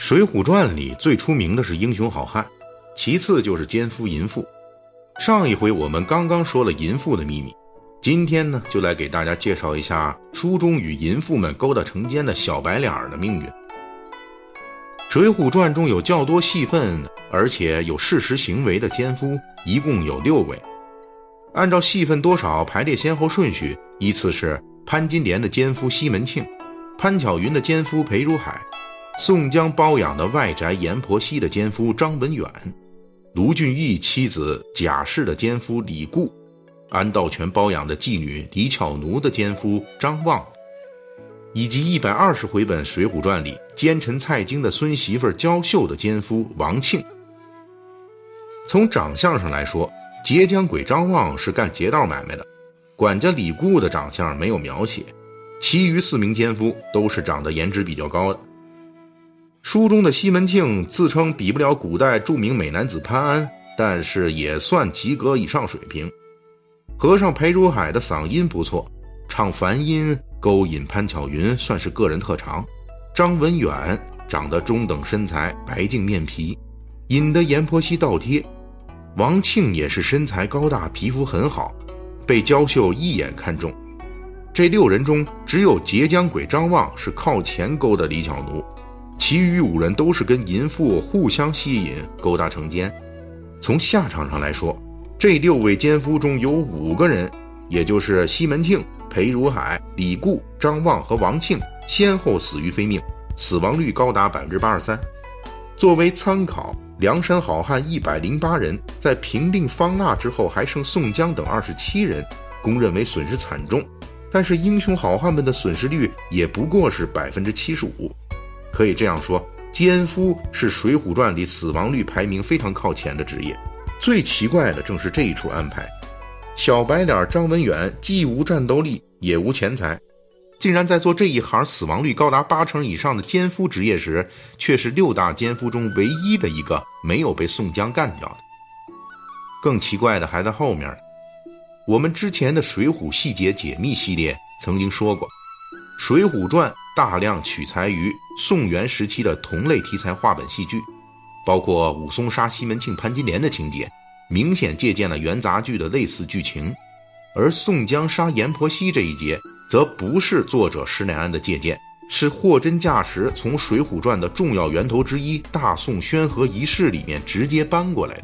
水浒传里最出名的是英雄好汉，其次就是奸夫淫妇。上一回我们刚刚说了淫妇的秘密，今天呢就来给大家介绍一下书中与淫妇们勾搭成奸的小白脸的命运。水浒传中有较多戏份而且有事实行为的奸夫，一共有6位，按照戏份多少排列先后顺序，依次是潘金莲的奸夫西门庆，潘巧云的奸夫裴如海，宋江包养的外宅阎婆惜的奸夫张文远，卢俊义妻子贾氏的奸夫李固，安道全包养的妓女李巧奴的奸夫张望，以及120回本《水浒传》里奸臣蔡京的孙媳妇焦秀的奸夫王庆。从长相上来说，截江鬼张望是干劫道买卖的，管家李固的长相没有描写，其余4名奸夫都是长得颜值比较高的。书中的西门庆自称比不了古代著名美男子潘安，但是也算及格以上水平。和尚裴如海的嗓音不错，唱梵音勾引潘巧云算是个人特长。张文远长得中等身材，白净面皮，引得阎婆惜倒贴。王庆也是身材高大，皮肤很好，被焦秀一眼看中。这6人中只有截江鬼张望是靠钱勾的李巧奴，其余5人都是跟淫妇互相吸引勾搭成奸。从下场上来说，这6位奸夫中有5个人，也就是西门庆、裴如海、李固、张望和王庆，先后死于非命，死亡率高达 83%。 作为参考，梁山好汉108人在平定方腊之后还剩宋江等27人，公认为损失惨重，但是英雄好汉们的损失率也不过是 75%。可以这样说，奸夫是水浒传里死亡率排名非常靠前的职业。最奇怪的正是这一处安排，小白脸张文远既无战斗力也无钱财，竟然在做这一行死亡率高达80%以上的奸夫职业时，却是6大奸夫中唯一的一个没有被宋江干掉的。更奇怪的还在后面。我们之前的水浒细节解密系列曾经说过，水浒传大量取材于宋元时期的同类题材话本戏剧，包括武松杀西门庆、潘金莲的情节明显借鉴了元杂剧的类似剧情，而宋江杀阎婆惜这一节则不是作者施耐庵的借鉴，是货真价实从水浒传的重要源头之一大宋宣和仪式里面直接搬过来的。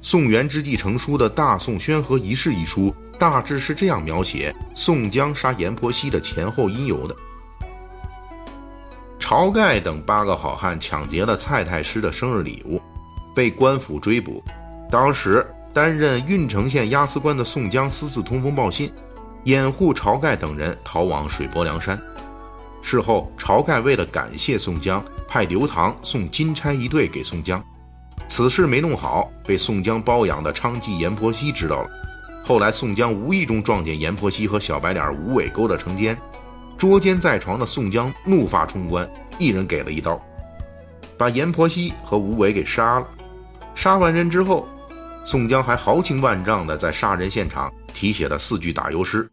宋元之际成书的大宋宣和仪式一书大致是这样描写宋江杀阎婆惜的前后因由的。晁盖等8个好汉抢劫了蔡太师的生日礼物，被官府追捕。当时担任郓城县押司官的宋江私自通风报信，掩护晁盖等人逃往水泊梁山。事后晁盖为了感谢宋江，派刘唐送金钗一对给宋江，此事没弄好，被宋江包养的娼妓阎婆惜知道了。后来宋江无意中撞见阎婆惜和小白脸吴伟勾搭成奸，捉奸在床的宋江怒发冲冠，一人给了1刀，把阎婆惜和吴伟给杀了。杀完人之后，宋江还豪情万丈地在杀人现场题写了4句打油诗：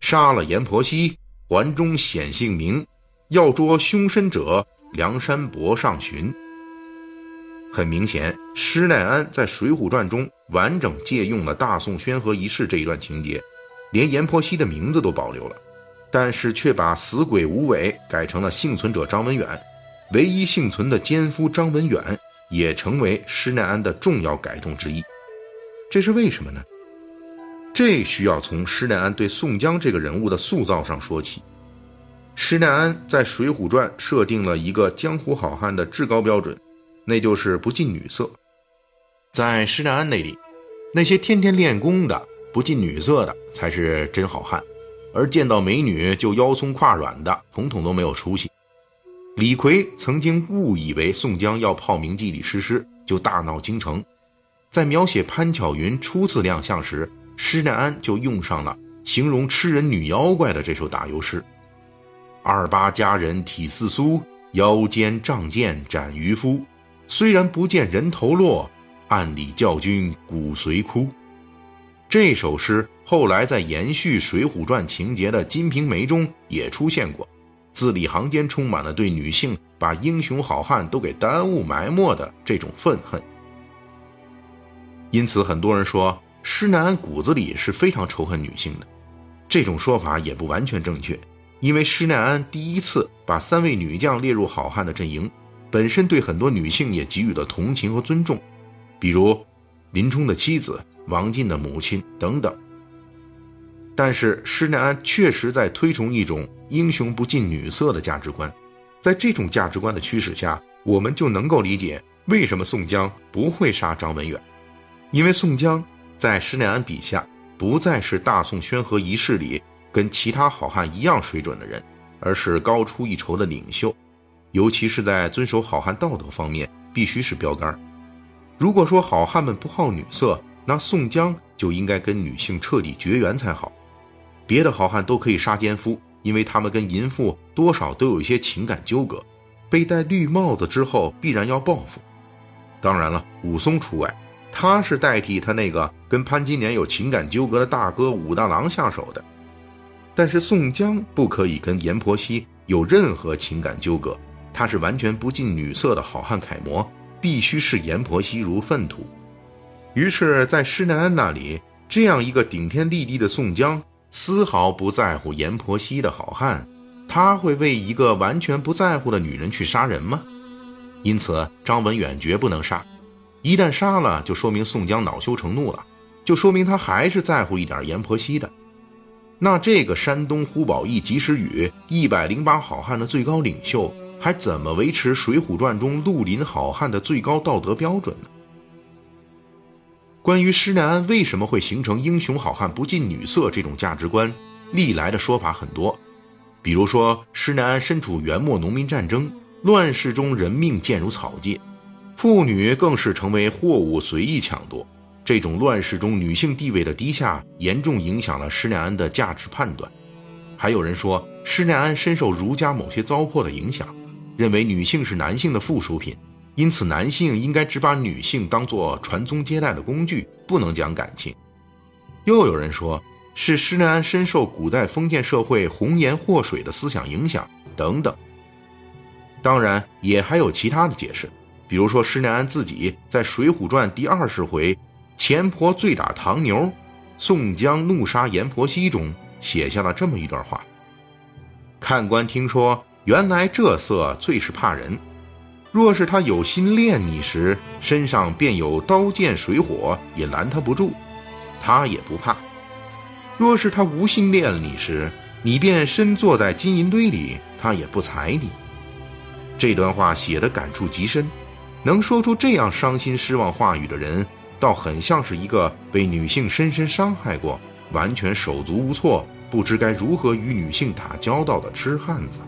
杀了阎婆惜，环中显姓名，要捉凶身者，梁山泊上寻。很明显，施耐庵在《水浒传》中完整借用了大宋宣和仪式这一段情节，连阎婆惜的名字都保留了，但是却把死鬼吴伟改成了幸存者张文远，唯一幸存的奸夫张文远也成为施耐庵的重要改动之一。这是为什么呢？这需要从施耐庵对宋江这个人物的塑造上说起。施耐庵在《水浒传》设定了一个江湖好汉的至高标准，那就是不近女色。在施耐庵那里，那些天天练功的不近女色的才是真好汉，而见到美女就腰松胯软的统统都没有出息。李逵曾经误以为宋江要泡名妓李师师，就大闹京城。在描写潘巧云初次亮相时，施耐庵就用上了形容吃人女妖怪的这首打油诗：28佳人体似酥，腰间仗剑斩渔夫，虽然不见人头落，暗里教君骨髓枯。这首诗后来在延续《水浒传》情节的《金瓶梅》中也出现过，字里行间充满了对女性把英雄好汉都给耽误埋没的这种愤恨。因此很多人说施耐庵骨子里是非常仇恨女性的，这种说法也不完全正确，因为施耐庵第一次把3位女将列入好汉的阵营，本身对很多女性也给予了同情和尊重，比如林冲的妻子、王进的母亲等等。但是施耐庵确实在推崇一种英雄不近女色的价值观，在这种价值观的驱使下，我们就能够理解为什么宋江不会杀张文远，因为宋江在施耐庵笔下不再是大宋宣和仪式里跟其他好汉一样水准的人，而是高出一筹的领袖，尤其是在遵守好汉道德方面必须是标杆。如果说好汉们不好女色，那宋江就应该跟女性彻底绝缘才好。别的好汉都可以杀奸夫，因为他们跟淫妇多少都有一些情感纠葛，被戴绿帽子之后必然要报复。当然了，武松除外，他是代替他那个跟潘金莲有情感纠葛的大哥武大郎下手的。但是宋江不可以跟阎婆惜有任何情感纠葛，他是完全不近女色的好汉楷模，必须视阎婆惜如粪土。于是在施耐庵那里，这样一个顶天立地的宋江丝毫不在乎阎婆惜的好汉，他会为一个完全不在乎的女人去杀人吗？因此张文远绝不能杀，一旦杀了就说明宋江恼羞成怒了，就说明他还是在乎一点阎婆惜的。那这个山东呼保义及时雨108好汉的最高领袖，还怎么维持水浒传中绿林好汉的最高道德标准呢？关于施耐庵为什么会形成英雄好汉不近女色这种价值观，历来的说法很多，比如说施耐庵身处元末农民战争，乱世中人命贱如草芥，妇女更是成为货物随意抢夺，这种乱世中女性地位的低下严重影响了施耐庵的价值判断。还有人说施耐庵深受儒家某些糟粕的影响，认为女性是男性的附属品，因此男性应该只把女性当作传宗接代的工具，不能讲感情。又有人说是施耐庵深受古代封建社会红颜祸水的思想影响等等。当然也还有其他的解释，比如说施耐庵自己在水浒传第20回钱婆醉打唐牛，宋江怒杀阎婆惜中写下了这么一段话：看官听说原来这色最是怕人，若是他有心恋你时，身上便有刀剑水火也拦他不住，他也不怕；若是他无心恋你时，你便身坐在金银堆里，他也不睬你。这段话写的感触极深，能说出这样伤心失望话语的人，倒很像是一个被女性深深伤害过，完全手足无措，不知该如何与女性打交道的痴汉子。